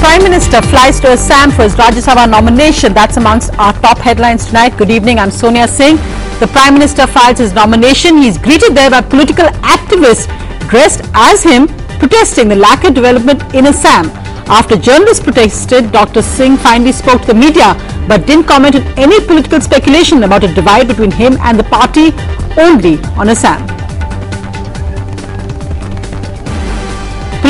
Prime Minister flies to Assam for his Rajya Sabha nomination. That's amongst our top headlines tonight. Good evening, I'm Sonia Singh. The Prime Minister files his nomination. He's greeted there by political activists dressed as him, protesting the lack of development in Assam. After journalists protested, Dr. Singh finally spoke to the media but didn't comment on any political speculation about a divide between him and the party, only on Assam.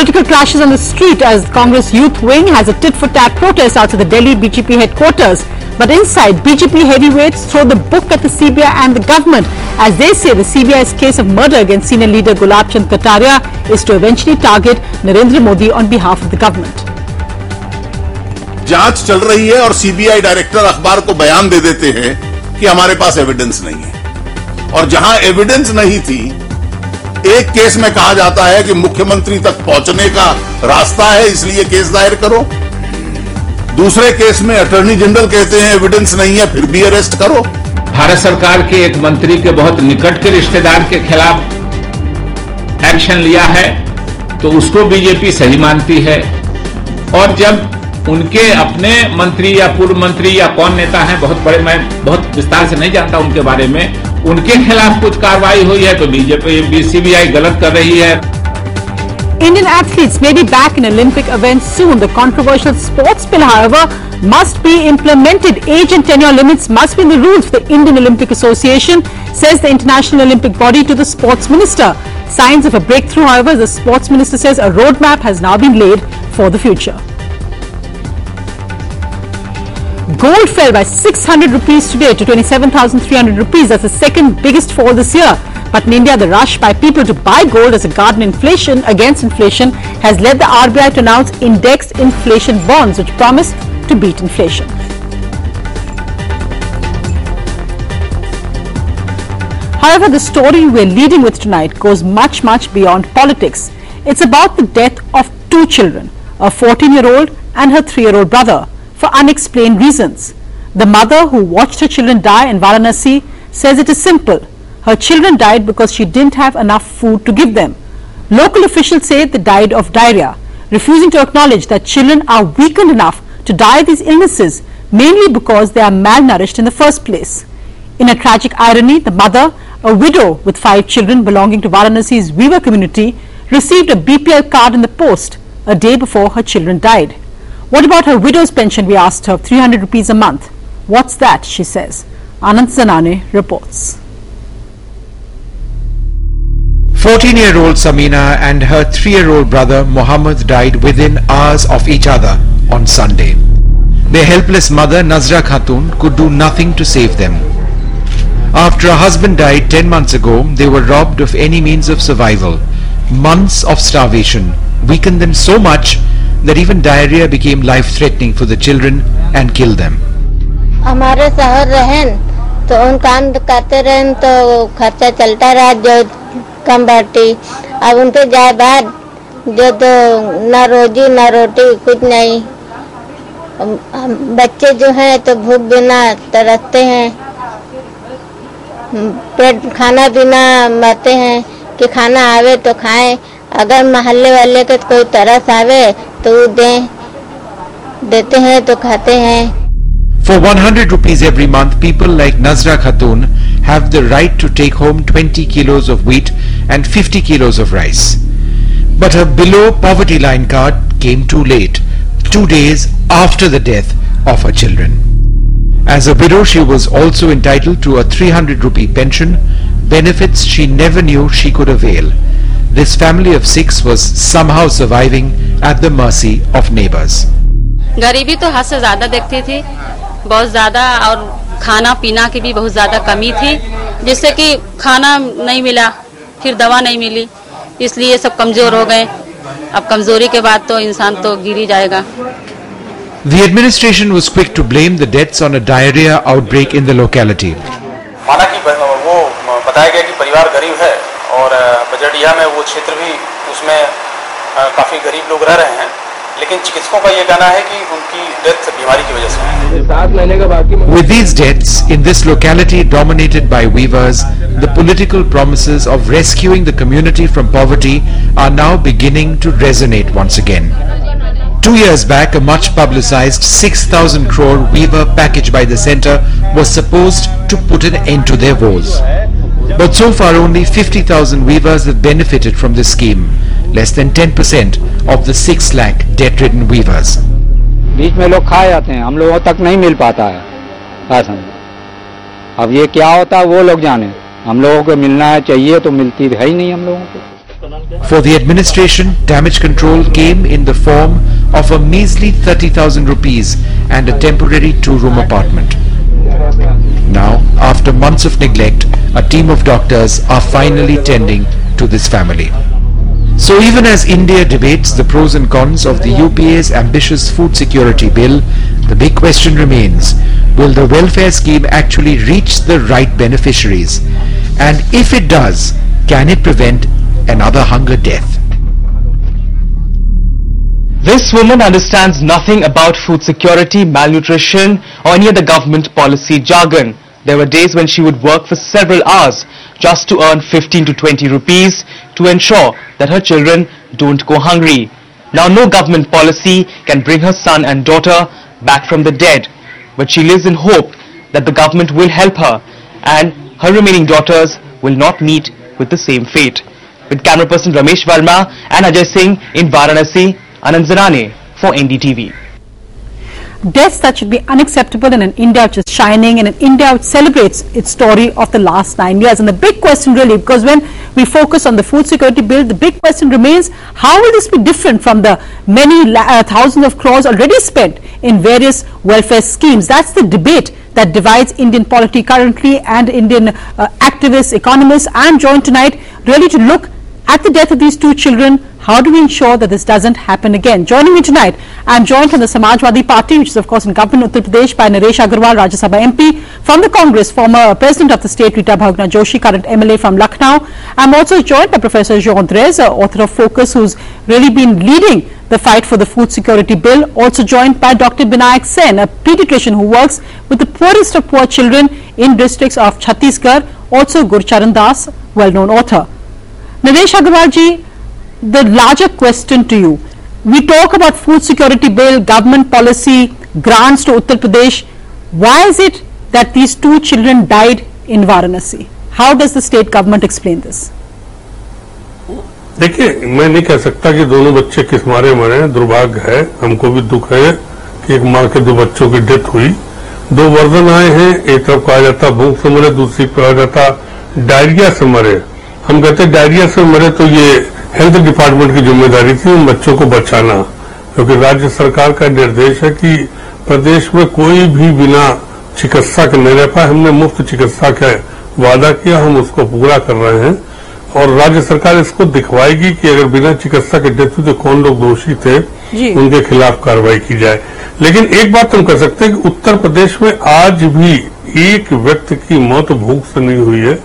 Political clashes on the street as Congress youth wing has a tit-for-tat protest outside the Delhi BJP headquarters. But inside, BJP heavyweights throw the book at the CBI and the government as they say the CBI's case of murder against senior leader Gulab Chand Kataria is to eventually target Narendra Modi on behalf of the government. जांच चल रही है और CBI director अखबार को बयान दे देते हैं कि हमारे पास एविडेंस नहीं है और जहां एविडेंस नहीं थी एक केस में कहा जाता है कि मुख्यमंत्री तक पहुंचने का रास्ता है इसलिए केस दायर करो दूसरे केस में अटॉर्नी जनरल कहते हैं एविडेंस नहीं है फिर भी अरेस्ट करो भारत सरकार के एक मंत्री के बहुत निकट के रिश्तेदार के खिलाफ एक्शन लिया है तो उसको बीजेपी सही मानती है और जब उनके अपने मंत्री या पूर्व मंत्री या कौन नेता है मैं बहुत विस्तार से नहीं जानता उनके बारे में उनके खिलाफ कुछ कार्रवाई हुई है तो बीजेपी सीबीआई गलत कर रही है Indian athletes may be back in Olympic events soon. The controversial sports bill, however, must be implemented. Age and tenure limits must be in the rules. The Indian Olympic Association says the International Olympic Body to the sports minister. Signs of a breakthrough, however, the sports minister says a roadmap has now been laid for the future. Gold fell by 600 rupees today to 27,300 rupees. That's the second biggest fall this year. But in India, the rush by people to buy gold as a guard against inflation has led the RBI to announce indexed inflation bonds, which promise to beat inflation. However, the story we're leading with tonight goes much, much beyond politics. It's about the death of two children, a 14-year-old and her 3-year-old brother, for unexplained reasons. The mother who watched her children die in Varanasi says it is simple. Her children died because she didn't have enough food to give them. Local officials say they died of diarrhea, refusing to acknowledge that children are weakened enough to die of these illnesses, mainly because they are malnourished in the first place. In a tragic irony, the mother, a widow with 5 children belonging to Varanasi's Weaver community, received a BPL card in the post a day before her children died. What about her widow's pension, we asked her, 300 rupees a month? What's that, she says. Anand Zirane reports. 14-year-old Samina and her 3-year-old brother Mohammed died within hours of each other on Sunday. Their helpless mother Nazra Khatun could do nothing to save them. After her husband died 10 months ago, they were robbed of any means of survival. Months of starvation weakened them so much that even diarrhea became life-threatening for the children and killed them. हमारे शहर रहें तो उन काम करते रहें तो खर्चा चलता रहा जो कम बाटी अब उनके जाए बाद जो तो ना रोजी ना रोटी कुछ नहीं बच्चे जो हैं तो भूख बिना तरसते हैं पेट खाना बिना मरते हैं कि खाना आवे तो खाएं अगर मोहल्ले वाले के कोई तरस आवे तो देते हैं तो खाते हैं. For 100 rupees every month, people like Nazra Khatun have the right to take home 20 kilos of wheat and 50 kilos of rice. But her below poverty line card came too late, 2 days after the death of her children. As a widow, she was also entitled to a 300 rupee pension, benefits she never knew she could avail. This family of 6 was somehow surviving at the mercy of neighbors. गरीबी तो हद से ज़्यादा देखती थी, बहुत ज़्यादा और खाना पीना की भी बहुत ज़्यादा कमी थी, जिससे कि खाना नहीं मिला, फिर दवा नहीं मिली, इसलिए सब कमज़ोर हो गए. अब कमज़ोरी के बाद तो इंसान तो गिर ही जाएगा. The administration was quick to blame the deaths on a diarrhea outbreak in the locality. माना कि वो बताया गया कि परिवार गरीब है और बजटिया में वो क्षेत्र भी उसमें काफी गरीब लोग रह रहे हैं लेकिन चिकित्सकों का ये कहना है कि उनकी डेथ बीमारी की वजह से है 7 महीने के बाद की. With these deaths in this locality dominated by weavers, the political promises of rescuing the community from poverty are now beginning to resonate once again. 2 years back, a much publicized 6,000 crore waiver package by the centre was supposed to put an end to their woes. But so far only 50,000 weavers have benefited from this scheme, less than 10% of the 6 lakh debt-ridden weavers. बीच में लोग खा जाते हैं, हम लोगों तक नहीं मिल पाता है राशन। अब ये क्या होता है वो लोग जाने, हम लोगों को मिलना है चाहिए तो मिलती है ही नहीं हम लोगों को। For the administration, damage control came in the form of a measly 30,000 rupees and a temporary 2-room apartment. Now, after months of neglect, a team of doctors are finally tending to this family. So even as India debates the pros and cons of the UPA's ambitious food security bill, the big question remains, will the welfare scheme actually reach the right beneficiaries? And if it does, can it prevent another hunger death? This woman understands nothing about food security, malnutrition or any other government policy jargon. There were days when she would work for several hours just to earn 15 to 20 rupees to ensure that her children don't go hungry. Now no government policy can bring her son and daughter back from the dead. But she lives in hope that the government will help her and her remaining daughters will not meet with the same fate. With camera person Ramesh Varma and Ajay Singh in Varanasi, Anand Zirane for NDTV. Deaths that should be unacceptable in an India which is shining, in an India which celebrates its story of the last 9 years. And the big question really, because when we focus on the food security bill, the big question remains, how will this be different from the many thousands of crores already spent in various welfare schemes? That's the debate that divides Indian polity currently and Indian activists, economists. I'm joined tonight really to look at the death of these two children. How do we ensure that this doesn't happen again? Joining me tonight, I am joined from the Samajwadi Party, which is of course in government Uttar Pradesh, by Naresh Agarwal, Rajya Sabha MP. From the Congress, former President of the state, Rita Bhagna Joshi, current MLA from Lucknow. I am also joined by Professor Jean Drèze, author of Focus, who's really been leading the fight for the food security bill. Also joined by Dr. Binayak Sen, a pediatrician who works with the poorest of poor children in districts of Chhattisgarh. Also Gurcharan Das, well-known author. Naresh Agarwal ji, the larger question to you. We talk about food security bill, government policy, grants to Uttar Pradesh. Why is it that these two children died in Varanasi? How does the state government explain this? देखिए, मैं नहीं कह सकता कि दोनों बच्चे किस मारे मरे हैं, दुर्भाग्य है, हमको भी दुख है कि एक माँ के दो बच्चों की डेथ हुई. दो वर्जन आए हैं, एक तरफ कहा जाता भूख से मरे, दूसरी कहा जाता डायरिया से मरे. हम कहते डायरिया से मरे तो ये हेल्थ डिपार्टमेंट की जिम्मेदारी थी उन बच्चों को बचाना, क्योंकि राज्य सरकार का निर्देश है कि प्रदेश में कोई भी बिना चिकित्सा के नहीं रह पाए. हमने मुफ्त चिकित्सा का वादा किया, हम उसको पूरा कर रहे हैं और राज्य सरकार इसको दिखवाएगी कि अगर बिना चिकित्सा के डेथ हुई तो कौन लोग दोषी थे, उनके खिलाफ कार्रवाई की जाए. लेकिन एक बात हम कह सकते हैं कि उत्तर प्रदेश में आज भी एक व्यक्ति की मौत भूख से नहीं हुई है.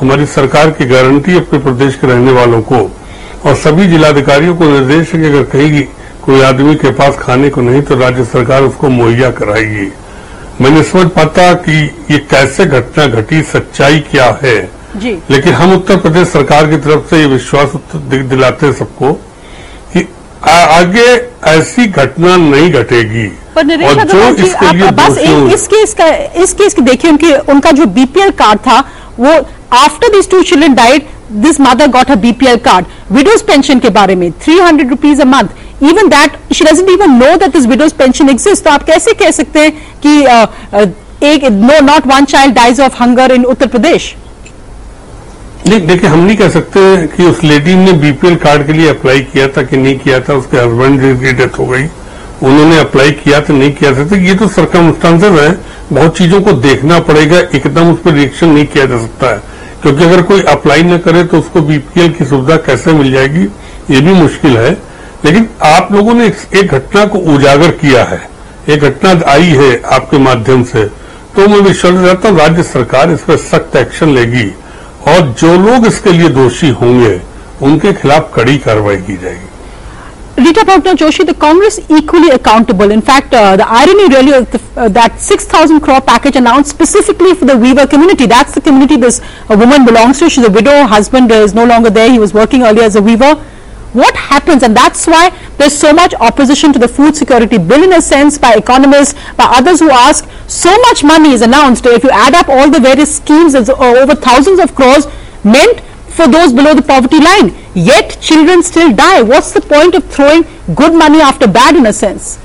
हमारी सरकार की गारंटी अपने प्रदेश के रहने वालों को और सभी जिलाधिकारियों को निर्देश है कि अगर कहीं कोई आदमी के पास खाने को नहीं तो राज्य सरकार उसको मुहैया कराएगी. मैं नहीं समझ पाता कि ये कैसे घटना घटी, सच्चाई क्या है जी. लेकिन हम उत्तर प्रदेश सरकार की तरफ से ये विश्वास दिलाते हैं सबको कि आगे ऐसी घटना नहीं घटेगी. पर नरेश अग्रवाल जी, आप बस इस केस के देखिए, उनका जो बीपीएल कार्ड था वो after these two children died, this mother got her BPL card. Widow's pension के बारे में 300 rupees a month. Even that, she doesn't even know that this widow's pension exists. तो आप कैसे कह सकते हैं कि not one child dies of hunger in Uttar Pradesh? नहीं, देखिए हम नहीं कह सकते कि उस लेडी ने बीपीएल कार्ड के लिए अप्लाई किया था कि नहीं किया था. उसके हस्बैंड की डेथ हो गई, उन्होंने अप्लाई किया तो नहीं किया सकता. ये तो सरकमस्टांसेस है, बहुत चीजों को देखना पड़ेगा, एकदम उस पर रिएक्शन नहीं किया जा सकता है, क्योंकि अगर कोई अप्लाई न करे तो उसको बीपीएल की सुविधा कैसे मिल जाएगी, ये भी मुश्किल है. लेकिन आप लोगों ने एक घटना को उजागर किया है, एक घटना आई है आपके माध्यम से, तो मैं विश्वास करता हूँ राज्य सरकार इस पर सख्त एक्शन लेगी और जो लोग इसके लिए दोषी होंगे उनके खिलाफ कड़ी कार्रवाई की जाएगी. Rita Bhagna Joshi, the Congress equally accountable. In fact, the irony really of that 6,000 crore package announced specifically for the weaver community. That's the community this woman belongs to. She's a widow, husband is no longer there. He was working earlier as a weaver. What happens? And that's why there's so much opposition to the food security bill, in a sense, by economists, by others who ask. So much money is announced. If you add up all the various schemes, it's over thousands of crores meant for those below the poverty line. Yet children still die. What's the point of throwing good money after bad, in a sense?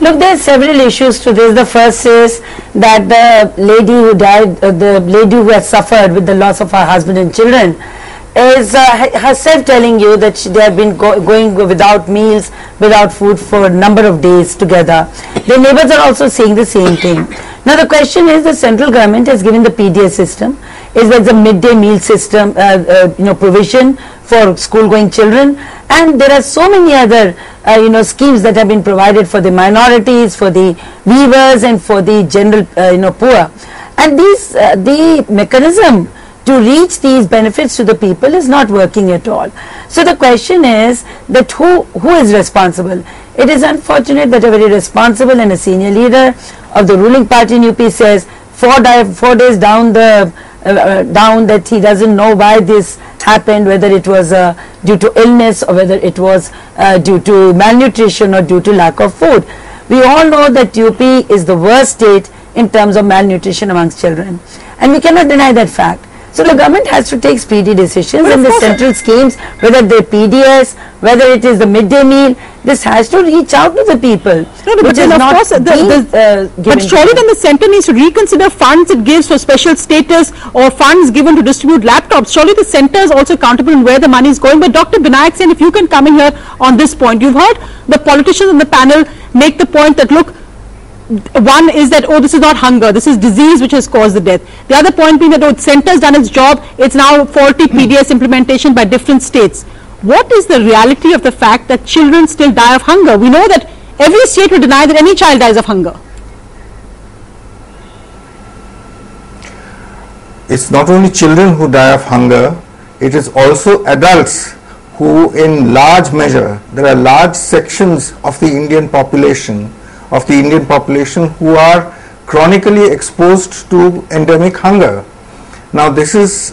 Look, there are several issues to this. The first is that the lady who died, the lady who has suffered with the loss of her husband and children, is herself telling you that they have been going without meals, without food for a number of days together. Their neighbors are also saying the same thing. Now the question is, the central government has given the PDS system, is that the midday meal system, provision for school-going children, and there are so many other, schemes that have been provided for the minorities, for the weavers, and for the general, poor. And these, the mechanism to reach these benefits to the people is not working at all. So the question is that who is responsible? It is unfortunate that a very responsible and a senior leader of the ruling party in UP says four days down the that he doesn't know why this happened, whether it was due to illness or whether it was due to malnutrition or due to lack of food. We all know that UP is the worst state in terms of malnutrition amongst children, and we cannot deny that fact. So the government has to take speedy decisions, and the central schemes, whether they're PDS, whether it is the midday meal, this has to reach out to the people. No, but then of course, but surely then the centre needs to reconsider funds it gives for special status or funds given to distribute laptops. Surely the centre is also accountable in where the money is going. But Dr. Binayak Sen, if you can come in here on this point, you've heard the politicians on the panel make the point that, look, one is that, oh, this is not hunger, this is disease which has caused the death. The other point being that, oh, centre has done its job, it's now faulty PDS implementation by different states. What is the reality of the fact that children still die of hunger? We know that every state will deny that any child dies of hunger. It's not only children who die of hunger, it is also adults who, in large measure, there are large sections of the Indian population who are chronically exposed to endemic hunger. Now this is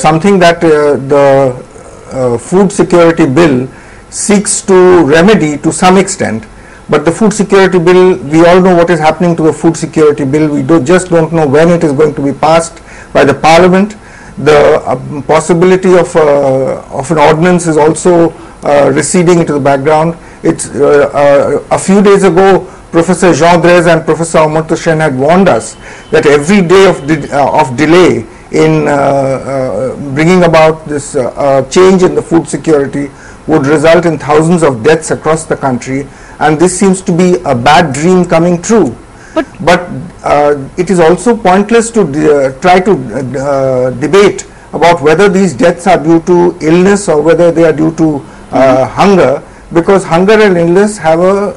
something that the food security bill seeks to remedy to some extent, but the food security bill, we all know what is happening to the food security bill. We just don't know when it is going to be passed by the parliament. The possibility of an ordinance is also receding into the background. It's a few days ago Professor Jean Drèze and Professor Amartya Sen had warned us that every day of delay in bringing about this change in the food security would result in thousands of deaths across the country, and this seems to be a bad dream coming true. But it is also pointless to try to debate about whether these deaths are due to illness or whether they are due to hunger, because hunger and illness have a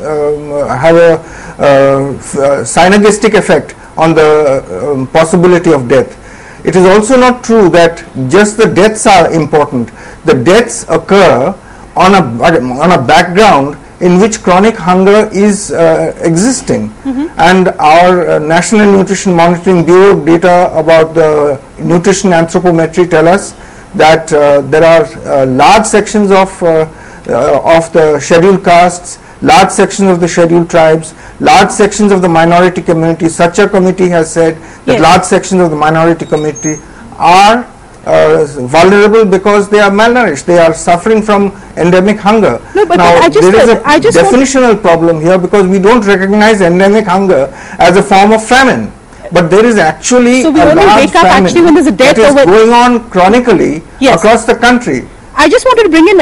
synergistic effect on the possibility of death. It is also not true that just the deaths are important. The deaths occur on a background in which chronic hunger is existing. And our National Nutrition Monitoring Bureau data about the nutrition anthropometry tell us that there are large sections of the scheduled castes, large sections of the scheduled tribes, large sections of the minority community. Such a committee has said that large sections of the minority community are vulnerable because they are malnourished, they are suffering from endemic hunger. No, but now there is a definitional problem here, because we don't recognize endemic hunger as a form of famine, but there is actually a large famine that is going on chronically across the country. I just wanted to bring in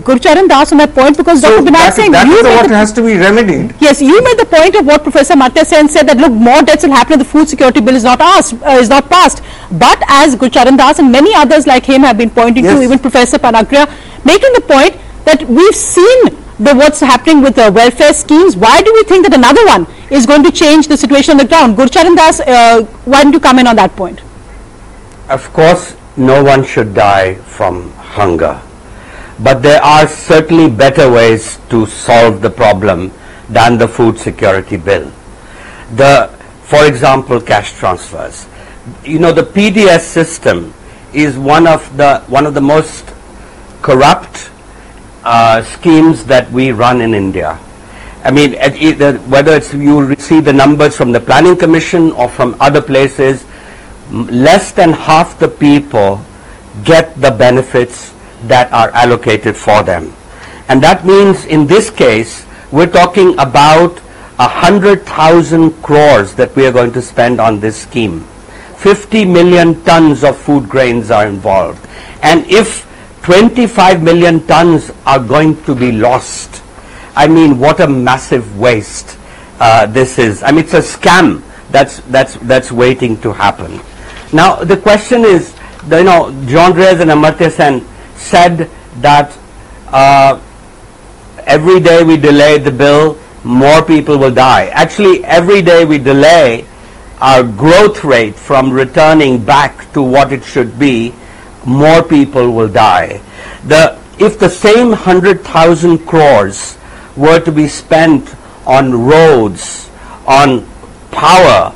Gurcharan Das on that point, because Dr. Binayak Sen, that is what has to be remedied. Yes, you made the point of what Professor Amartya Sen said, that look, more deaths will happen if the food security bill is not passed. But as Gurcharan Das and many others like him have been pointing to, even Professor Panagariya, making the point that we've seen what's happening with the welfare schemes. Why do we think that another one is going to change the situation on the ground? Gurcharan Das, why don't you come in on that point? Of course, no one should die from hunger, but there are certainly better ways to solve the problem than the food security bill. For example, cash transfers. The PDS system is one of the most corrupt schemes that we run in India. I mean, whether it's you see the numbers from the Planning Commission or from other places, less than half the people get the benefits that are allocated for them. And that means in this case, we're talking about 100,000 crores that we are going to spend on this scheme. 50 million tons of food grains are involved. And if 25 million tons are going to be lost, I mean, what a massive waste this is. I mean, it's a scam that's waiting to happen. Now, the question is, you know, Jean Drèze and Amartya Sen said that every day we delay the bill, more people will die. Actually, every day we delay, our growth rate from returning back to what it should be, more people will die. If the same 100,000 crores were to be spent on roads, on power,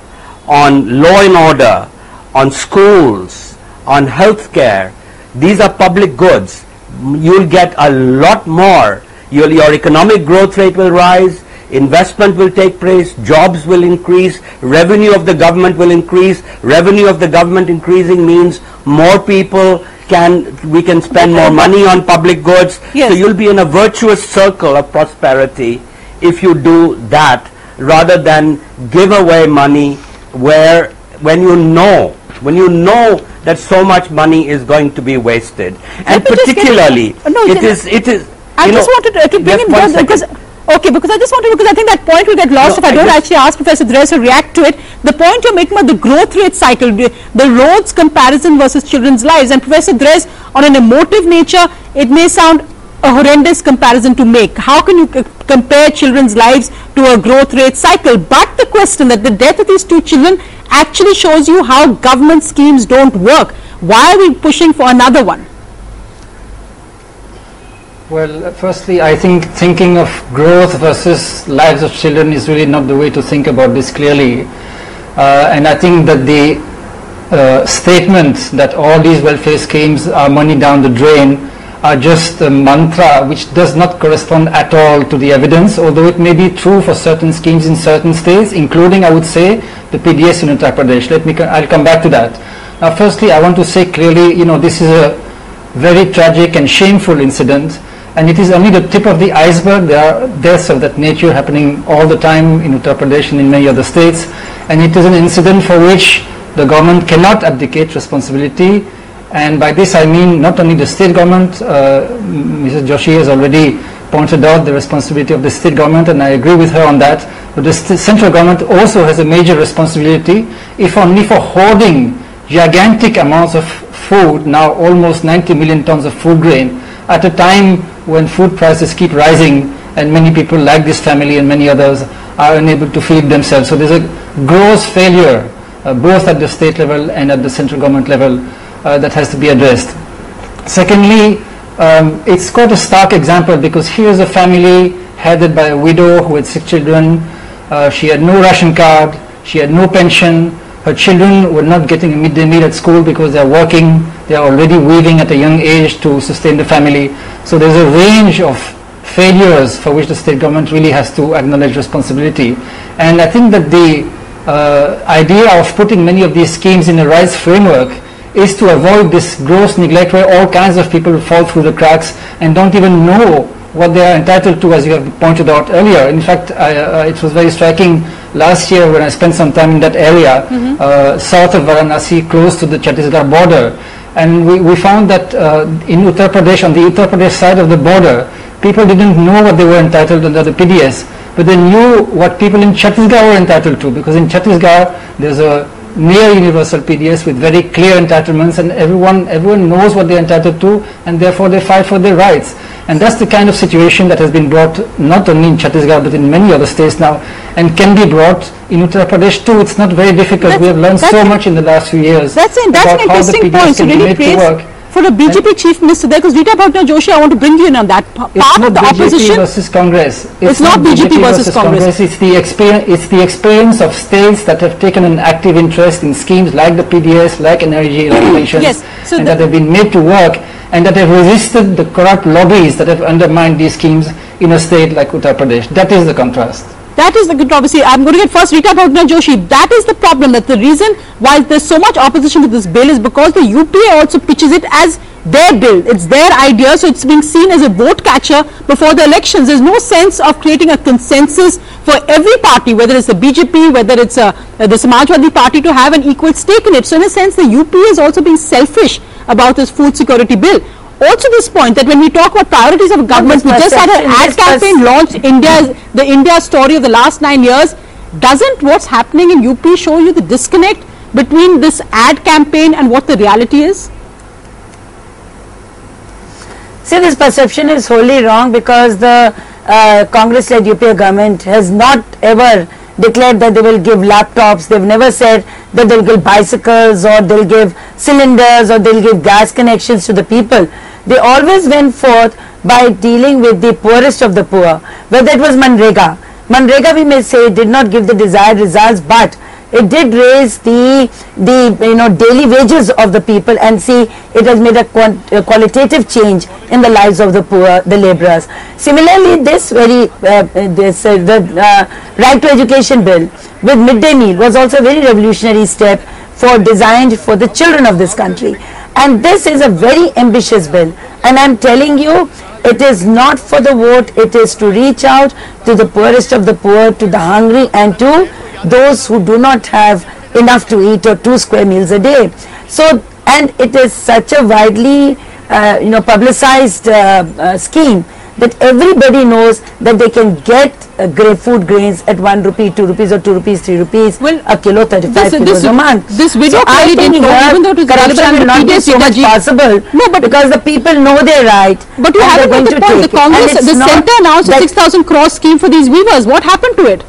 on law and order, on schools, on healthcare, these are public goods. You'll get a lot more. Your economic growth rate will rise, investment will take place, jobs will increase, revenue of the government will increase. Revenue of the government increasing means more people we can spend more money on public goods. Yes. So you'll be in a virtuous circle of prosperity if you do that, rather than give away money when you know that so much money is going to be wasted. And particularly I think that point will get lost if I don't actually ask Professor Drèze to react to it. The point you're making about the growth rate cycle, the roads comparison versus children's lives, and Professor Drèze, on an emotive nature, it may sound a horrendous comparison to make. How can you compare children's lives to a growth rate cycle? But the question that the death of these two children actually shows you how government schemes don't work. Why are we pushing for another one? Well, firstly, I think thinking of growth versus lives of children is really not the way to think about this clearly. And I think that the statement that all these welfare schemes are money down the drain are just a mantra which does not correspond at all to the evidence, although it may be true for certain schemes in certain states, including, I would say, the PDS in Uttar Pradesh. I'll come back to that. Now, firstly, I want to say clearly, you know, this is a very tragic and shameful incident. And it is only the tip of the iceberg. There are deaths of that nature happening all the time in Uttar Pradesh and in many other states. And it is an incident for which the government cannot abdicate responsibility. And by this I mean not only the state government. Mrs. Joshi has already pointed out the responsibility of the state government, and I agree with her on that. But the central government also has a major responsibility, if only for hoarding gigantic amounts of food, now almost 90 million tons of food grain, at a time when food prices keep rising and many people like this family and many others are unable to feed themselves. So there's a gross failure both at the state level and at the central government level that has to be addressed. Secondly, it's quite a stark example, because here's a family headed by a widow who had 6 children. She had no ration card, she had no pension, her children were not getting a midday meal at school because they are working, they are already weaving at a young age to sustain the family. So there's a range of failures for which the state government really has to acknowledge responsibility. And I think that the idea of putting many of these schemes in a rights framework is to avoid this gross neglect where all kinds of people fall through the cracks and don't even know what they are entitled to, as you have pointed out earlier. In fact, it was very striking last year when I spent some time in that area, south of Varanasi, close to the Chhattisgarh border. And we found that in Uttar Pradesh, on the Uttar Pradesh side of the border, people didn't know what they were entitled under the PDS, but they knew what people in Chhattisgarh were entitled to, because in Chhattisgarh, there's a near universal PDS with very clear entitlements, and everyone knows what they're entitled to, and therefore they fight for their rights. And that's the kind of situation that has been brought not only in Chhattisgarh but in many other states now, and can be brought in Uttar Pradesh too. It's not very difficult. We have learned so much in the last few years about how the PDS can be made to work. for a BJP chief minister there, because Rita Bhagna Joshi, I want to bring you in on that part of the BJP opposition versus Congress. It's not BJP versus Congress. It's the experience of states that have taken an active interest in schemes like the PDS, like energy, like pensions, and that have been made to work, and that have resisted the corrupt lobbies that have undermined these schemes in a state like Uttar Pradesh. That is the contrast. That is the controversy. I'm going to get first Rita Bhagna Joshi. That is the problem. That's the reason why there's so much opposition to this bill, is because the UPA also pitches it as their bill. It's their idea, so it's being seen as a vote catcher before the elections. There's no sense of creating a consensus for every party, whether it's the BJP, whether it's the Samajwadi Party, to have an equal stake in it. So in a sense, the UPA is also being selfish about this food security bill. Also this point that when we talk about priorities of government, we just had an ad campaign launched, the India story of the last 9 years. Doesn't what's happening in UP show you the disconnect between this ad campaign and what the reality is? See, this perception is wholly wrong, because the Congress-led UPA government has not ever declared that they will give laptops. They've never said that they'll give bicycles, or they'll give cylinders, or they'll give gas connections to the people. They always went forth by dealing with the poorest of the poor, whether it was Manrega. Manrega, we may say, did not give the desired results, but it did raise the daily wages of the people, and see, it has made a qualitative change in the lives of the poor, the laborers. Similarly, this very right to education bill with midday meal was also a very revolutionary step designed for the children of this country. And this is a very ambitious bill, and I'm telling you, it is not for the vote. It is to reach out to the poorest of the poor, to the hungry, and to those who do not have enough to eat, or 2 square meals a day. So, and it is such a widely publicized scheme that everybody knows that they can get food grains at 1 rupee, 2 rupees, or 2 rupees, 3 rupees, a kilo, 35 kilos a month. This video I think corruption will not be so much possible, because the people know their right. But you haven't made the point. The Congress, the centre announced a 6,000 crore scheme for these weavers. What happened to it?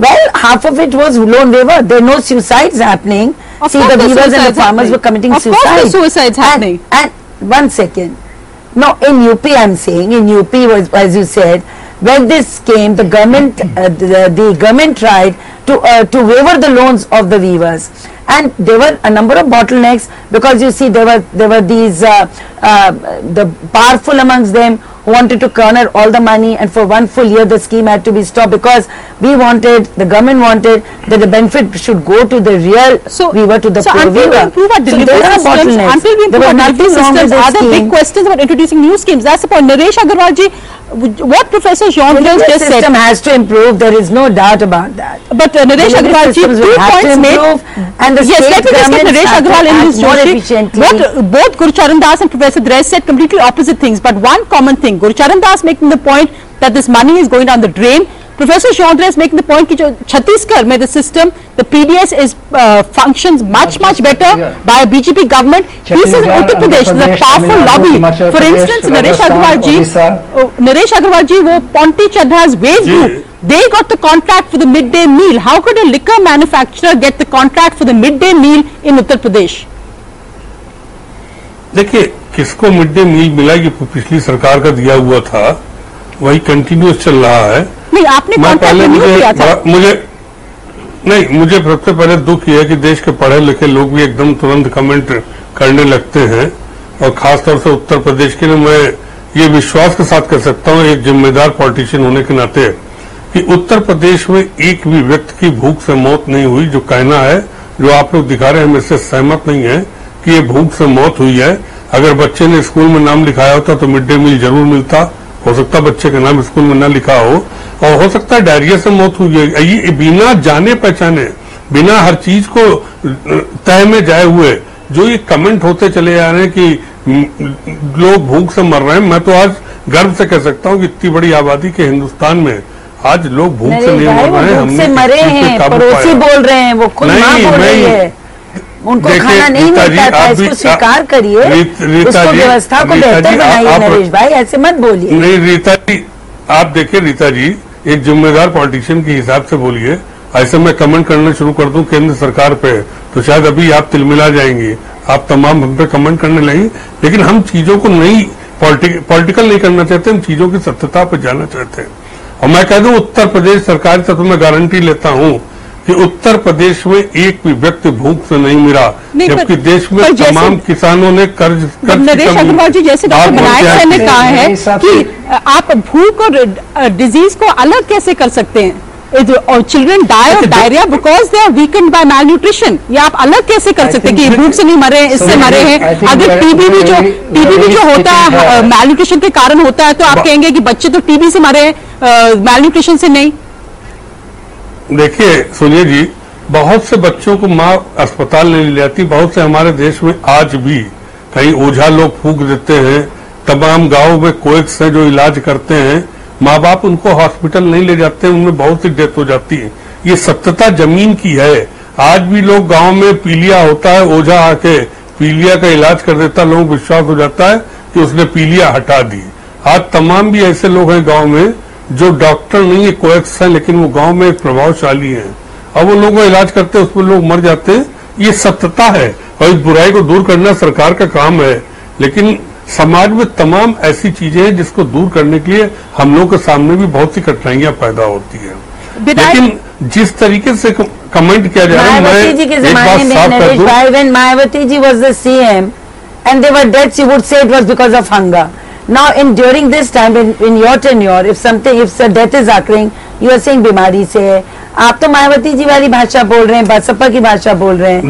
Well, half of it was loan waiver. There are no suicides happening. See, the weavers and the farmers were committing suicide. Of course the suicides happening. And one second. No, in UP I'm saying, in UP, as you said, when this came, the government the government tried to waiver the loans of the weavers. And there were a number of bottlenecks, because you see there were these the powerful amongst them wanted to corner all the money, and for 1 full year the scheme had to be stopped, because the government wanted that the benefit should go to the real weaver, to the poor weaver. So there are bottlenecks. Until we improve our delivery systems, are there big questions about introducing new schemes? That's the point. Naresh Agarwal ji, what Professor Jean Drèze just said, the system has to improve. There is no doubt about that. But Naresh Agarwal ji, 2 points made, and the let me just get Naresh Agarwal in his story. Both Gurcharan Das and Professor Drèze said completely opposite things, but one common thing. Gurcharan Das making the point that this money is going down the drain. Professor Jean Drèze making the point that in Chhattisgarh, the system, the PDS is functions much better by a BJP government. This is Uttar Pradesh, the powerful lobby. For instance, Naresh Agarwal ji, Ponti Chadha's wave group, they got the contract for the midday meal. How could a liquor manufacturer get the contract for the midday meal in Uttar Pradesh? देखिए, किसको mid day meal मिला, ये पिछली सरकार का दिया हुआ था, वही कंटिन्यूस चल रहा है. नहीं, आपने कॉन्ट्रैक्ट नहीं किया था. मुझे सबसे पहले दुख यह है कि देश के पढ़े लिखे लोग भी एकदम तुरंत कमेंट करने लगते हैं, और खासतौर से उत्तर प्रदेश के लिए मैं ये विश्वास के साथ कह सकता हूँ, एक जिम्मेदार पॉलिटिशियन होने के नाते, कि उत्तर प्रदेश में एक भी व्यक्ति की भूख से मौत नहीं हुई. जो कहना है, जो आप लोग दिखा रहे हैं, हम इससे सहमत नहीं है कि ये भूख से मौत हुई है. अगर बच्चे ने स्कूल में नाम लिखाया होता तो मिड डे मील जरूर मिलता. हो सकता बच्चे का नाम स्कूल में ना लिखा हो, और हो सकता है डायरिया से मौत हुई है. ये बिना जाने पहचाने, बिना हर चीज को तय में जाए हुए जो ये कमेंट होते चले जा रहे हैं कि लोग भूख से मर रहे हैं. मैं तो आज गर्व से कह सकता हूँ कि इतनी बड़ी आबादी के हिंदुस्तान में आज लोग भूख से नहीं मर रहे हैं. हमने मरे हैं, पड़ोसी बोल रहे हैं, वो खुद मां बोल रही है, उनको खाना नहीं मिलता था. इसको स्वीकार करिए, उसको व्यवस्था को बेहतर बनाइए. नरेश भाई, ऐसे मत बोलिए. नहीं रीता जी, आप देखिए रीता जी, एक जिम्मेदार पॉलिटिशियन के हिसाब से बोलिए. ऐसे मैं कमेंट करना शुरू कर दूं केंद्र सरकार पे तो शायद अभी आप तिलमिला जाएंगी, आप तमाम हम पे कमेंट करने लगी। लेकिन हम चीजों को नहीं पॉलिटिकल नहीं करना चाहते, हम चीजों की सत्यता पे जाना चाहते हैं। और मैं कह दूं उत्तर प्रदेश सरकार से तो मैं गारंटी लेता हूं कि उत्तर प्रदेश में एक भी व्यक्ति भूख से नहीं मिला, जबकि देश में तमाम किसानों ने कर्ज नरेश अग्रवाल जी जैसे डॉक्टर बनायक सर ने कहा है कि आप भूख और डिजीज को अलग कैसे कर सकते हैं, और children die of diarrhoea because they are weakened bye mall nutrition, ये आप अलग कैसे कर सकते हैं कि भूख से नहीं मरे, इससे मरे हैं। अगर टीबी भी जो होता है माल न्यूट्रिशन के कारण होता है, तो आप कहेंगे कि बच्चे तो टीबी से मरे हैं, माल न्यूट्रिशन से नहीं। देखिए सोनिया जी, बहुत से बच्चों को माँ अस्पताल नहीं ले जाती, बहुत से हमारे देश में आज भी कई ओझा लोग फूंक देते हैं, तमाम गाँव में कोएक्स हैं जो इलाज करते हैं, माँ बाप उनको हॉस्पिटल नहीं ले जाते, उनमें बहुत सी डेथ हो जाती है। ये सत्यता जमीन की है। आज भी लोग गांव में पीलिया होता है, ओझा आके पीलिया का इलाज कर देता, लोगों को विश्वास हो जाता है कि उसने पीलिया हटा दी। आज तमाम भी ऐसे लोग हैं गांव में जो डॉक्टर नहीं है, कोएक्स है, लेकिन वो गांव में एक प्रभावशाली है और वो लोगों का इलाज करते, उसमें लोग मर जाते हैं। ये सत्यता है और इस बुराई को दूर करना सरकार का काम है। लेकिन समाज में तमाम ऐसी चीजें हैं जिसको दूर करने के लिए हम लोगों के सामने भी बहुत सी कठिनाइयां पैदा होती हैं। लेकिन जिस तरीके से कमेंट किया जा रहा है, मायावती जी के जमाने में नरेश भाई, when Mayawati ji was the CM and they were dead, she would say it was because of hunger. Now in during this time in your tenure, if something if death is occurring, you are saying बीमारी से है। आप तो मायावती जी वाली भाषा बोल रहे हैं, बसपा की भाषा बोल रहे हैं।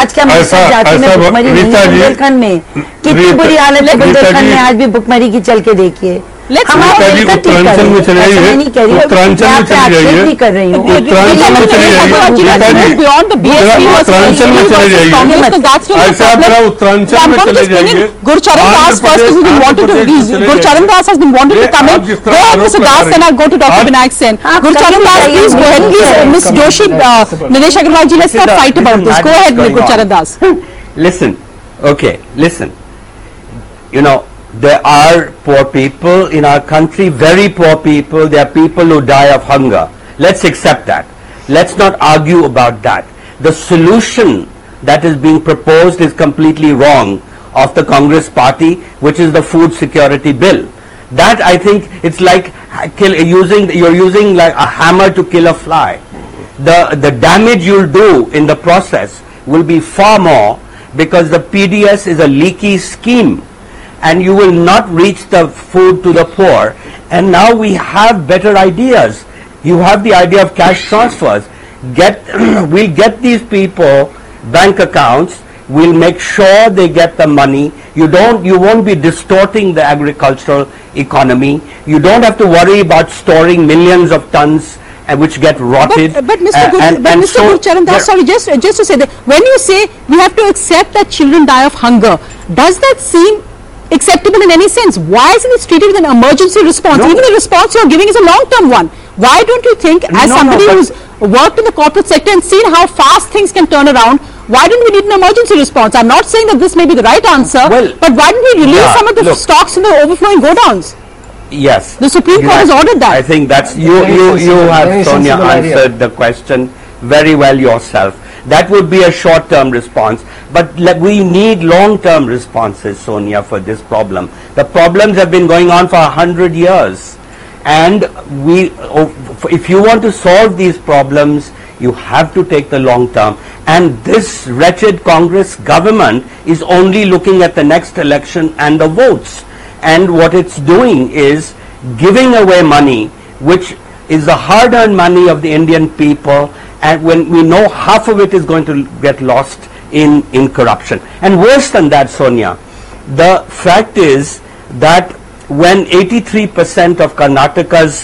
आज क्या जाति में भुखमरी बुंदेलखंड में कितनी बुरी हालत है, बुंदेलखंड में आज भी भुखमरी की चल के देखिए। Gurcharan Das has been wanted to come in. Go ahead, Mr. Das, and I'll go to Dr. Binayak Sen. Gurcharan Das, please go ahead. Ms. Joshi, Naresh Agarwal ji, let's not fight about this. Go ahead, Gurcharan Das. Listen. You know, there are poor people in our country, very poor people. There are people who die of hunger. Let's accept that. Let's not argue about that. The solution that is being proposed is completely wrong of the Congress party, which is the food security bill. That, I think, it's like you're using like a hammer to kill a fly. The damage you'll do in the process will be far more, because the PDS is a leaky scheme, and you will not reach the food to the poor. And now we have better ideas. You have the idea of cash transfers. We'll get these people bank accounts. We'll make sure they get the money. You won't be distorting the agricultural economy. You don't have to worry about storing millions of tons which get rotted. But Mr. Gurcharan Das, sorry, just to say that, when you say we have to accept that children die of hunger, does that seem acceptable in any sense? Why isn't it treated with an emergency response? No. Even the response you're giving is a long-term one. Why don't you think, as somebody who's worked in the corporate sector and seen how fast things can turn around, why don't we need an emergency response? I'm not saying that this may be the right answer, but why don't we release some of the stocks in the overflowing go-downs? Yes. The Supreme Court has ordered that. I think that's, you have, Sonia, answered the question very well yourself. That would be a short-term response, but we need long-term responses, Sonia, for this problem. The problems have been going on for 100 years, and if you want to solve these problems, you have to take the long term. And this wretched Congress government is only looking at the next election and the votes, and what it's doing is giving away money, which is the hard-earned money of the Indian people, and when we know half of it is going to get lost in corruption. And worse than that, Sonia, the fact is that when 83% of Karnataka's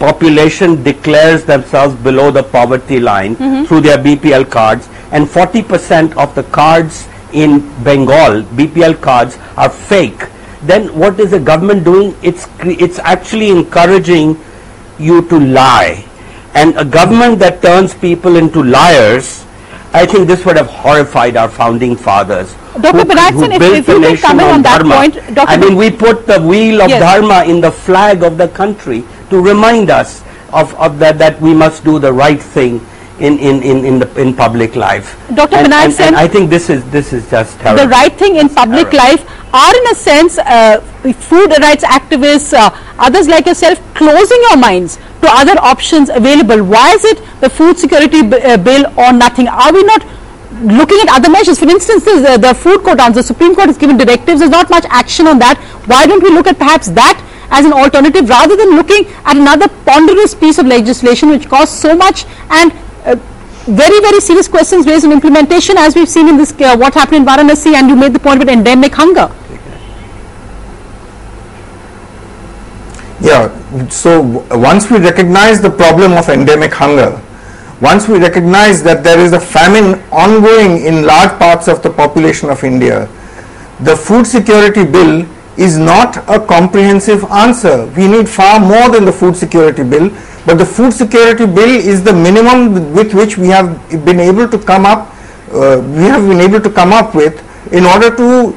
population declares themselves below the poverty line through their BPL cards, and 40% of the cards in Bengal, BPL cards, are fake, then what is the government doing? It's actually encouraging you to lie. And a government that turns people into liars, I think this would have horrified our founding fathers. Dr. Binayak, if you can come in on that point. I mean, we put the wheel of dharma in the flag of the country to remind us of that we must do the right thing. in public life. Dr. Binayak Sen, I think this is just terrible. The right thing in public life are, in a sense, food rights activists, others like yourself, closing your minds to other options available. Why is it the food security bill or nothing? Are we not looking at other measures? For instance, the food quotas, the Supreme Court has given directives, there's not much action on that. Why don't we look at perhaps that as an alternative, rather than looking at another ponderous piece of legislation which costs so much and very, very serious questions raised on implementation, as we've seen in this what happened in Varanasi, and you made the point about endemic hunger. Yeah, so once we recognize the problem of endemic hunger, once we recognize that there is a famine ongoing in large parts of the population of India, the food security bill is not a comprehensive answer. We need far more than the food security bill, but the food security bill is the minimum with which we have been able to come up with in order to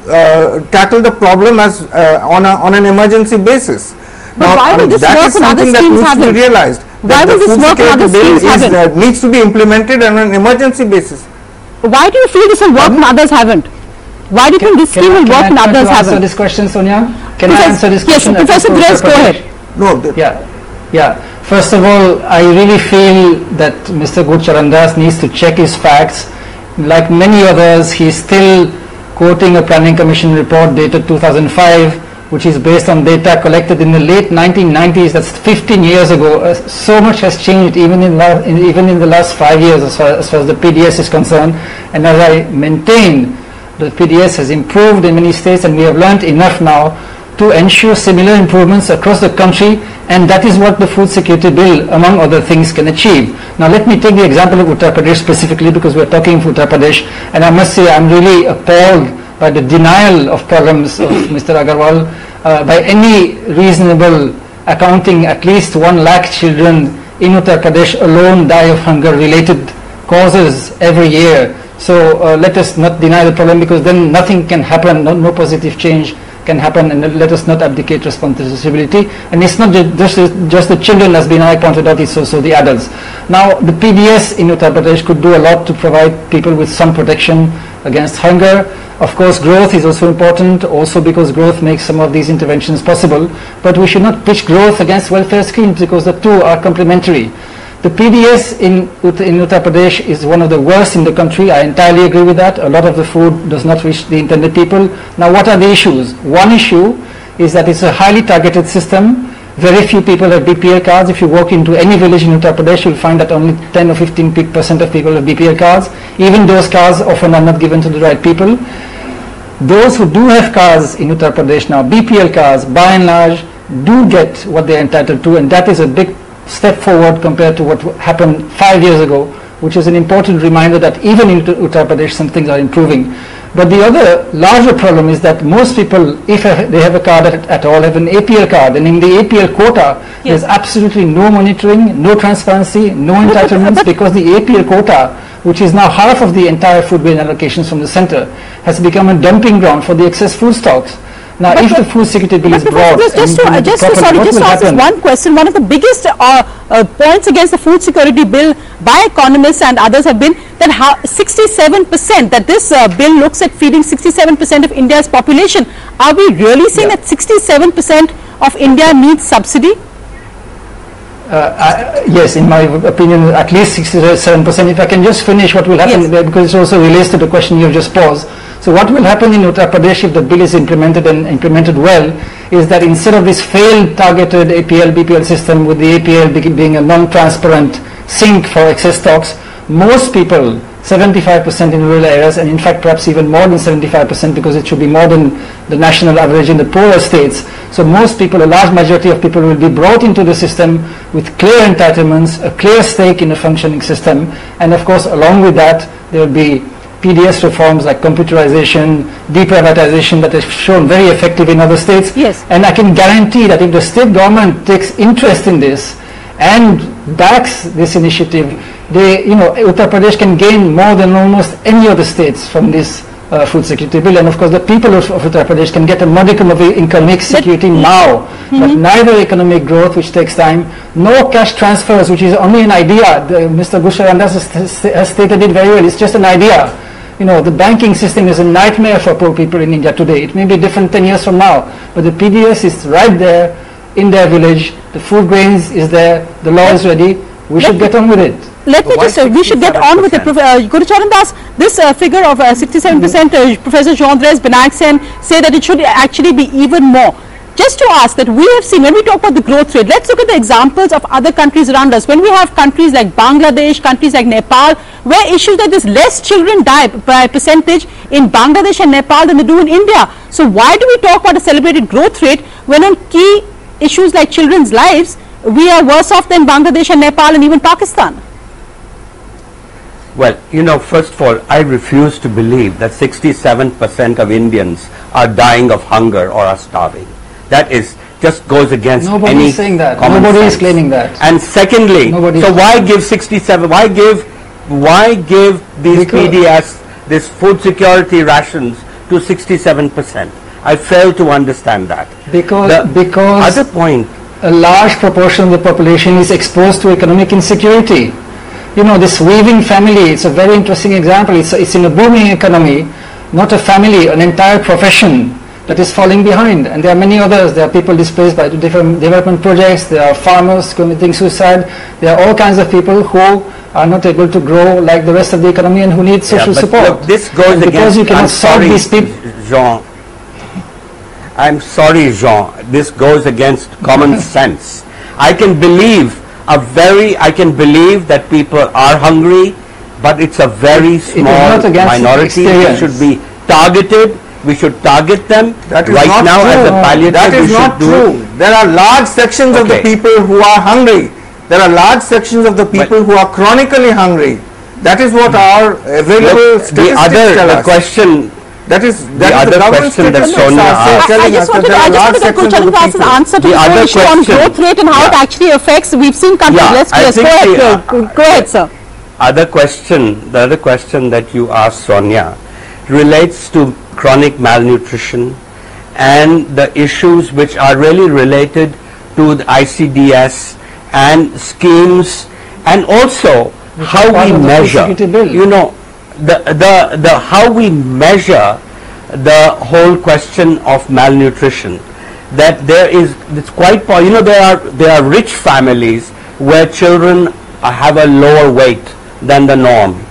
tackle the problem as on an emergency basis. But why will this work on other schemes haven't? Why will this work on other schemes haven't? That needs to be implemented on an emergency basis. Why do you feel this will work and others haven't? Why do you think this scheme will work and others haven't? Can I answer this question, Sonia? Can I answer this question? Yes, Professor Drèze, go ahead. No. Yeah. First of all, I really feel that Mr. Gurcharan Das needs to check his facts. Like many others, he is still quoting a Planning Commission report dated 2005. Which is based on data collected in the late 1990s. That's 15 years ago. So much has changed, even in the last 5 years, as far as the PDS is concerned. And as I maintain, the PDS has improved in many states, and we have learnt enough now to ensure similar improvements across the country. And that is what the food security bill, among other things, can achieve. Now, let me take the example of Uttar Pradesh specifically, because we are talking of Uttar Pradesh, and I must say I'm really appalled by the denial of programs of Mr. Agarwal. By any reasonable accounting, at least 1 lakh children in Uttar Pradesh alone die of hunger-related causes every year. So let us not deny the problem, because then nothing can happen, no positive change can happen, and let us not abdicate responsibility. And it's not just the children, as Binayak pointed out, it's also the adults. Now, the PDS in Uttar Pradesh could do a lot to provide people with some protection against hunger. Of course, growth is also important, also because growth makes some of these interventions possible. But we should not pitch growth against welfare schemes, because the two are complementary. The PDS in Uttar Pradesh is one of the worst in the country. I entirely agree with that. A lot of the food does not reach the intended people. Now, what are the issues? One issue is that it's a highly targeted system. Very few people have BPL cards. If you walk into any village in Uttar Pradesh, you'll find that only 10 or 15% of people have BPL cards. Even those cards often are not given to the right people. Those who do have cards in Uttar Pradesh now, BPL cards, by and large, do get what they're entitled to, and that is a big step forward compared to what happened 5 years ago, which is an important reminder that even in Uttar Pradesh some things are improving. But the other larger problem is that most people, if they have a card at all, have an APL card, and in the APL quota, yes, there's absolutely no monitoring, no transparency, no entitlements, because the APL quota, which is now half of the entire food grain allocations from the center, has become a dumping ground for the excess food stocks. Now, but if the food security bill is brought, just to ask this one question, one of the biggest points against the food security bill by economists and others have been that 67%, that this bill looks at feeding 67% of India's population. Are we really saying that 67% of India needs subsidy? Yes, in my opinion, at least 67%. If I can just finish what will happen, yes, because it also relates to the question you have just posed. So what will happen in Uttar Pradesh if the bill is implemented, and implemented well, is that instead of this failed targeted APL, BPL system, with the APL being a non-transparent sink for excess stocks, most people, 75% in rural areas, and in fact perhaps even more than 75%, because it should be more than the national average in the poorer states. So most people, a large majority of people, will be brought into the system with clear entitlements, a clear stake in a functioning system, and of course along with that there will be PDS reforms like computerization, deprivatization, that is shown very effective in other states. Yes. And I can guarantee that if the state government takes interest in this and backs this initiative, they, you know, Uttar Pradesh can gain more than almost any other states from this food security bill. And of course, the people of Uttar Pradesh can get a modicum of income security now, but neither economic growth, which takes time, no cash transfers, which is only an idea. Mr. Gurcharan Das has stated it very well. It's just an idea. You know, the banking system is a nightmare for poor people in India today. It may be different 10 years from now, but the PDS is right there in their village. The food grains is there. The law is ready. We should get on with it. Let me just, we should get on with it. Gurcharan Das, this figure of 67%, Professor Jean Drèze, Binayak Sen say that it should actually be even more. Just to ask that we have seen, when we talk about the growth rate, let's look at the examples of other countries around us. When we have countries like Bangladesh, countries like Nepal, where issues like this, less children die by percentage in Bangladesh and Nepal than they do in India. So why do we talk about a celebrated growth rate when on key issues like children's lives, we are worse off than Bangladesh and Nepal and even Pakistan? Well, you know, first of all, I refuse to believe that 67% of Indians are dying of hunger or are starving. That is, just goes against any common sense. Nobody is saying that. Nobody is claiming that. And secondly, so why give 67, why give these PDS, this food security rations to 67%? I fail to understand that. Because other point, a large proportion of the population is exposed to economic insecurity. You know, this weaving family, it's a very interesting example. It's in a booming economy, not a family, an entire profession that is falling behind. And there are many others. There are people displaced by different development projects. There are farmers committing suicide. There are all kinds of people who are not able to grow like the rest of the economy and who need social support. Look, this goes against, because you cannot solve these people. Jean, I'm sorry, Jean. This goes against common sense. I can believe that people are hungry, but it's a very small minority. They should be targeted. We should target them right now as a palliative. That is not true. There are large sections of the people who are hungry. There are large sections of the people who are chronically hungry. That is what our available statistics tell us. The other question that you asked, Sonia, relates to chronic malnutrition and the issues which are really related to the ICDS and schemes, and also how we measure, you know, how we measure the whole question of malnutrition. That there is, it's quite, you know, there are rich families where children have a lower weight than the norm,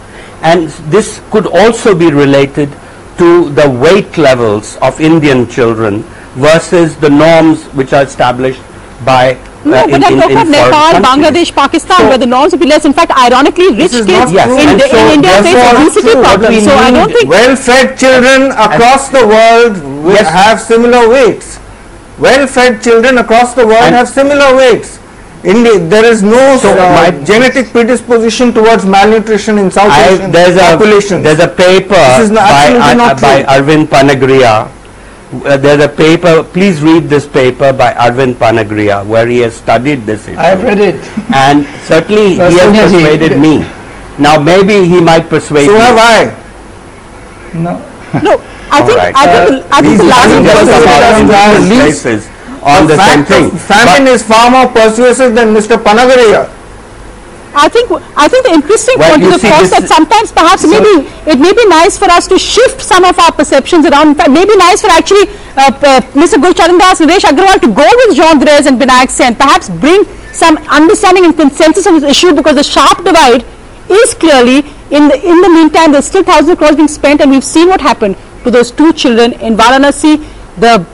and this could also be related to the weight levels of Indian children versus the norms which are established by Nepal, Bangladesh, Pakistan, where the norms would be less. In fact, ironically, rich kids in India face obesity problems. So I don't think well-fed children across the world have similar weights. Well-fed children across the world have similar weights. There is no genetic predisposition towards malnutrition in South Asian populations. There's a paper by Arvind Panagariya. There's a paper, please read this paper by Arvind Panagariya, where he has studied this issue. I have read it. And certainly he has persuaded me. Now maybe he might persuade me. So have I. No. No, I think the last thing was on the same thing. Famine is far more persuasive than Mr. Panagariya. I think the interesting point is, of course, that sometimes perhaps maybe it may be nice for us to shift some of our perceptions around. Maybe nice for actually Mr. Gurcharan Das, Naresh Agarwal to go with Jean Drèze and Binayak Sen, perhaps bring some understanding and consensus on this issue, because the sharp divide is clearly in the meantime there's still thousands of crores being spent, and we've seen what happened to those two children in Varanasi. The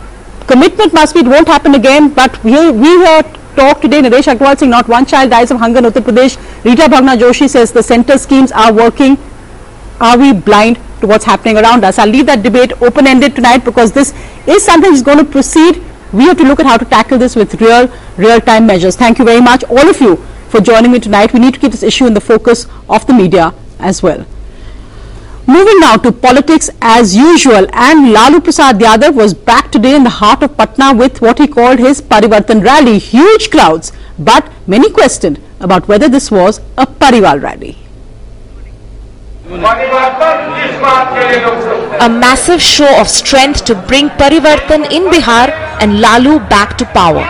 commitment must be it won't happen again, but we were talk today, Naresh Agarwal saying not one child dies of hunger in Uttar Pradesh. Rita Bhagna Joshi says the center schemes are working. Are we blind to what's happening around us? I'll leave that debate open-ended tonight, because this is something that's going to proceed. We have to look at how to tackle this with real-time measures. Thank you very much, all of you, for joining me tonight. We need to keep this issue in the focus of the media as well. Moving now to politics as usual, and Lalu Prasad Yadav was back today in the heart of Patna with what he called his Parivartan rally. Huge crowds, but many questioned about whether this was a Parivar rally. A massive show of strength to bring Parivartan in Bihar and Lalu back to power.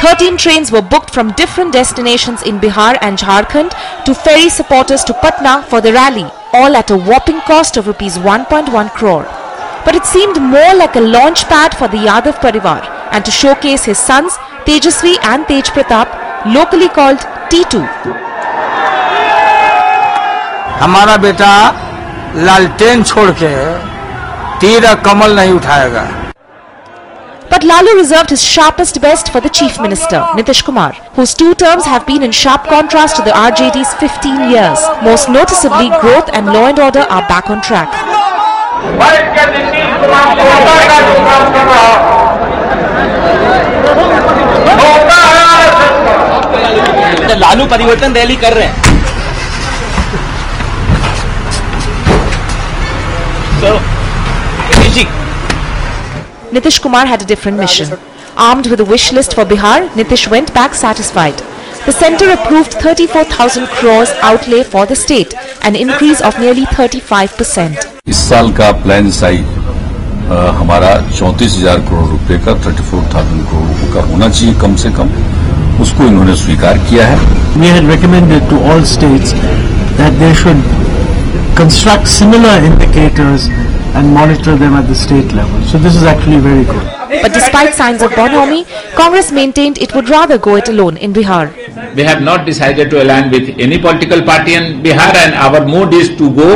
13 trains were booked from different destinations in Bihar and Jharkhand to ferry supporters to Patna for the rally, all at a whopping cost of Rs 1.1 crore. But it seemed more like a launch pad for the Yadav Parivar and to showcase his sons Tejaswi and Tej Pratap, locally called T2. हमारा बेटा लालटेन छोड़ के तीर कमल नहीं उठाएगा. But Lalu reserved his sharpest best for the Chief Minister, Nitish Kumar, whose two terms have been in sharp contrast to the RJD's 15 years. Most noticeably, growth and law and order are back on track. Lalu परिवर्तन rally कर रहे हैं. Nitish Kumar had a different mission. Armed with a wish list for Bihar, Nitish went back satisfied. The centre approved 34,000 crores outlay for the state, an increase of nearly 35%. इस साल का plan size हमारा 34,000 करोड़ रुपए का 34,000 करोड़ का होना चाहिए कम से कम. उसको इन्होंने स्वीकार किया है. We had recommended to all states that they should construct similar indicators and monitor them at the state level. So this is actually very good. But despite signs of bonhomie, Congress maintained it would rather go it alone in Bihar. We have not decided to align with any political party in Bihar, and our mood is to go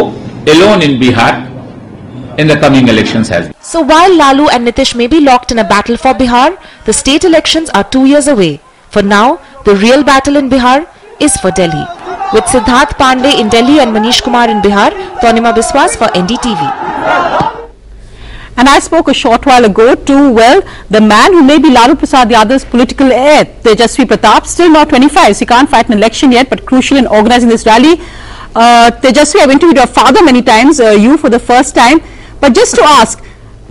alone in Bihar in the coming elections as well. So while Lalu and Nitish may be locked in a battle for Bihar, the state elections are 2 years away. For now, the real battle in Bihar is for Delhi. With Siddharth Pandey in Delhi and Manish Kumar in Bihar, Taunima Biswas for NDTV. And I spoke a short while ago to, well, the man who may be Lalu Prasad Yadav's political heir, Tejaswi Pratap, still not 25, so he can't fight an election yet, but crucial in organizing this rally. Tejaswi, I've interviewed your father many times, you for the first time, but just to ask,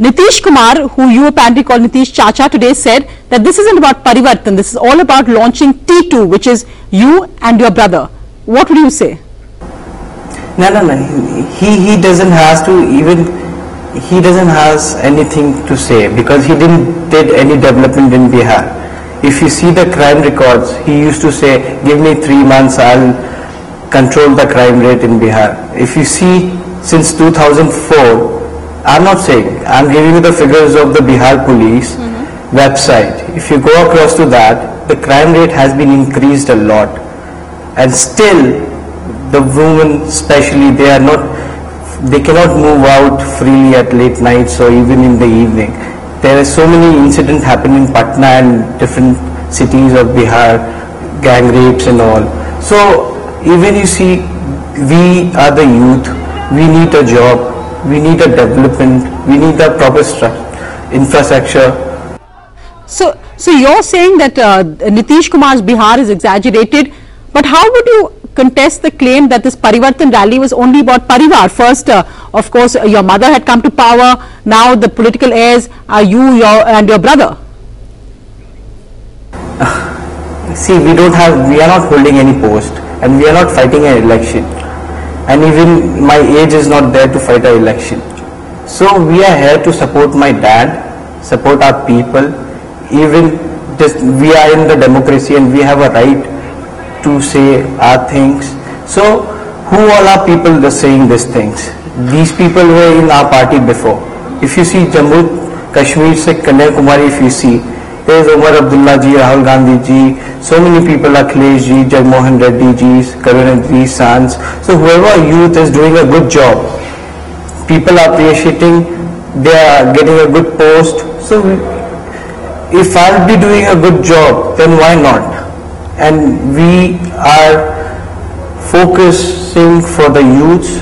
Nitish Kumar, who you apparently call Nitish Chacha, today said that this isn't about Parivartan, this is all about launching T2, which is you and your brother. What would you say? No. He doesn't have to even, he doesn't have anything to say because he didn't did any development in Bihar. If you see the crime records, he used to say, give me 3 months, I'll control the crime rate in Bihar. If you see since 2004, I'm not saying, I'm giving you the figures of the Bihar police website. If you go across to that, the crime rate has been increased a lot. And still, the women especially, they are not, they cannot move out freely at late nights or even in the evening. There are so many incidents happening in Patna and different cities of Bihar, gang rapes and all. So, even you see, we are the youth, we need a job, we need a development, we need a proper infrastructure. So you're saying that Nitish Kumar's Bihar is exaggerated. But how would you contest the claim that this Parivartan rally was only about Parivar? First, of course, your mother had come to power. Now the political heirs are you, and your brother. See, we are not holding any post and we are not fighting an election. And even my age is not there to fight an election. So we are here to support my dad, support our people. Even just, we are in the democracy and we have a right to say our things. So who all are people just saying these things? These people were in our party before. If you see Jammu Kashmir se Kanyakumari, if you see, there is Omar Abdullah ji, Rahul Gandhi ji, so many people are Akhilesh ji, Jagmohan Reddy ji, Karunanji Sans. So whoever youth is doing a good job, people are appreciating, they are getting a good post. So if I'll be doing a good job, then why not? And we are focusing for the youths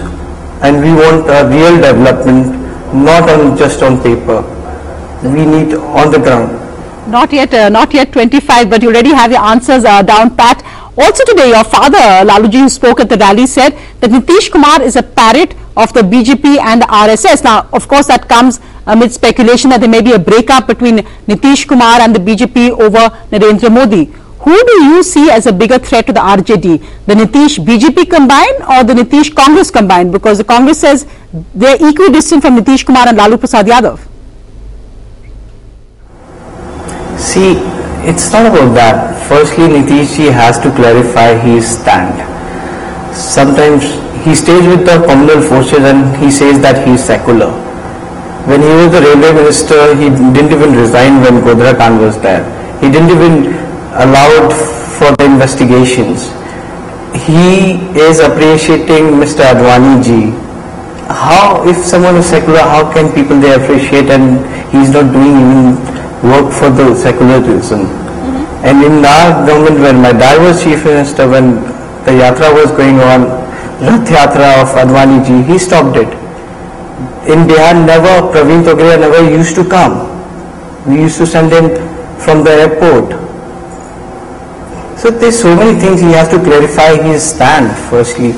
and we want a real development, not on just on paper. We need on the ground. Not yet 25, but you already have your answers down pat. Also today, your father, Laluji, who spoke at the rally, said that Nitish Kumar is a parrot of the BJP and the RSS. Now, of course, that comes amid speculation that there may be a breakup between Nitish Kumar and the BJP over Narendra Modi. Who do you see as a bigger threat to the RJD? The Nitish-BJP combined or the Nitish-Congress combined? Because the Congress says they are equidistant from Nitish Kumar and Lalu Prasad Yadav. See, it's not about that. Firstly, Nitish ji has to clarify his stand. Sometimes he stays with the communal forces and he says that he is secular. When he was the railway minister, he didn't even resign when Godhra Khan was there. He didn't even allow for the investigations. He is appreciating Mr. Advani ji. How, if someone is secular, how can people they appreciate and he is not doing even work for the secularism? And in our government, when my dad was chief minister, when the yatra was going on, Rath Yatra of Advani ji, he stopped it. In Bihar, never, Praveen Togreya never used to come. We used to send him from the airport. So there's so many things he has to clarify his stand, firstly.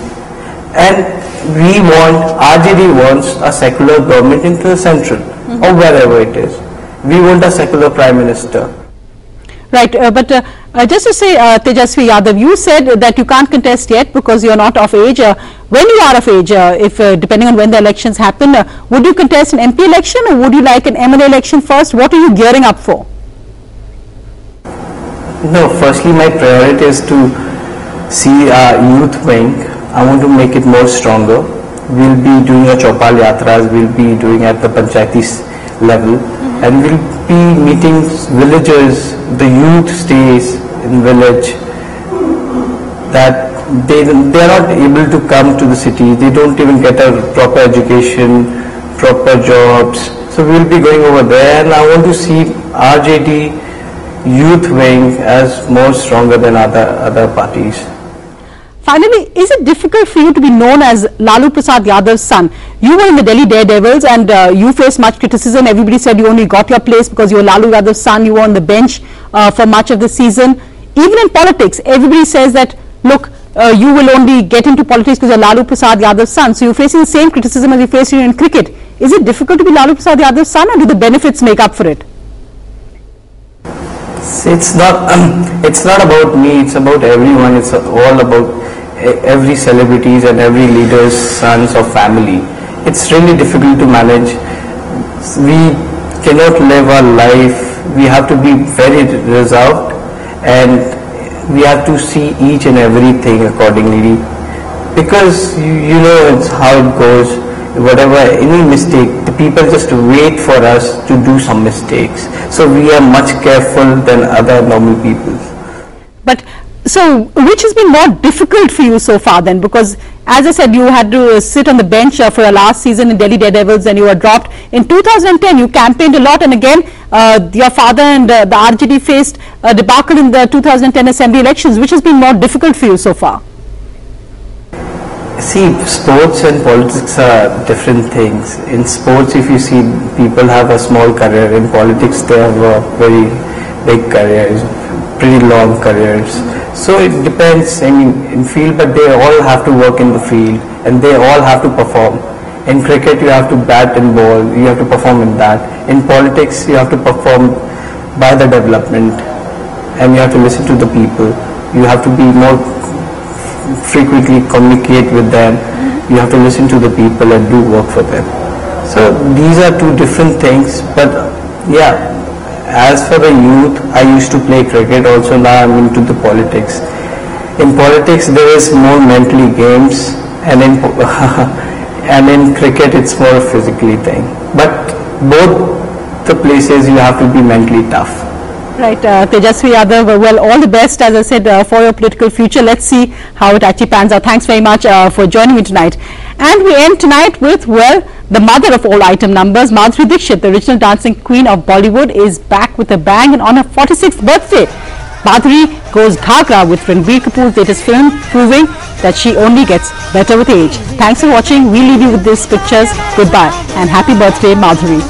And we want, RJD wants a secular government into the central, or wherever it is. We want a secular prime minister. Right, but just to say, Tejashwi Yadav, you said that you can't contest yet because you are not of age. When you are of age, if depending on when the elections happen, would you contest an MP election or would you like an MLA election first? What are you gearing up for? No, firstly, my priority is to see our youth wing. I want to make it more stronger. We'll be doing a Chopal Yatras, we'll be doing at the Panchayati level. And we'll be meeting villagers, the youth stays in village, that they are not able to come to the city, they don't even get a proper education, proper jobs. So we'll be going over there and I want to see RJD youth wing as more stronger than other parties. Finally, is it difficult for you to be known as Lalu Prasad Yadav's son? You were in the Delhi Daredevils and you faced much criticism. Everybody said you only got your place because you were Lalu Yadav's son. You were on the bench for much of the season. Even in politics, everybody says that, look, you will only get into politics because you are Lalu Prasad Yadav's son. So you are facing the same criticism as you faced in cricket. Is it difficult to be Lalu Prasad Yadav's son, or do the benefits make up for it? It's not about me, it's about everyone. It's all about every celebrities and every leader's sons or family. It's really difficult to manage. We cannot live our life. We have to be very reserved and we have to see each and everything accordingly, because you know it's how it goes. Whatever, any mistake, the people just wait for us to do some mistakes. So we are much careful than other normal people. But so, which has been more difficult for you so far then? Because as I said, you had to sit on the bench for your last season in Delhi Daredevils and you were dropped. In 2010, you campaigned a lot, and again, your father and the RJD faced a debacle in the 2010 assembly elections. Which has been more difficult for you so far? See, sports and politics are different things. In sports, if you see, people have a small career. In politics, they have a very big career, pretty long careers. So it depends, I mean, in field, but they all have to work in the field and they all have to perform. In cricket, you have to bat and ball, you have to perform in that. In politics, you have to perform by the development and you have to listen to the people. You have to be more frequently communicate with them, you have to listen to the people and do work for them. So these are two different things, but yeah, as for the youth, I used to play cricket also, now I'm into the politics. In politics there is more mentally games and in and in cricket it's more physically thing, but both the places you have to be mentally tough. Right, Tejashwi Yadav, well, all the best, as I said, for your political future. Let's see how it actually pans out. Thanks very much for joining me tonight. And we end tonight with, well, the mother of all item numbers, Madhuri Dixit, the original dancing queen of Bollywood, is back with a bang. And on her 46th birthday, Madhuri goes Ghagra with Ranbir Kapoor's latest film, proving that she only gets better with age. Thanks for watching. We'll leave you with these pictures. Goodbye and happy birthday, Madhuri.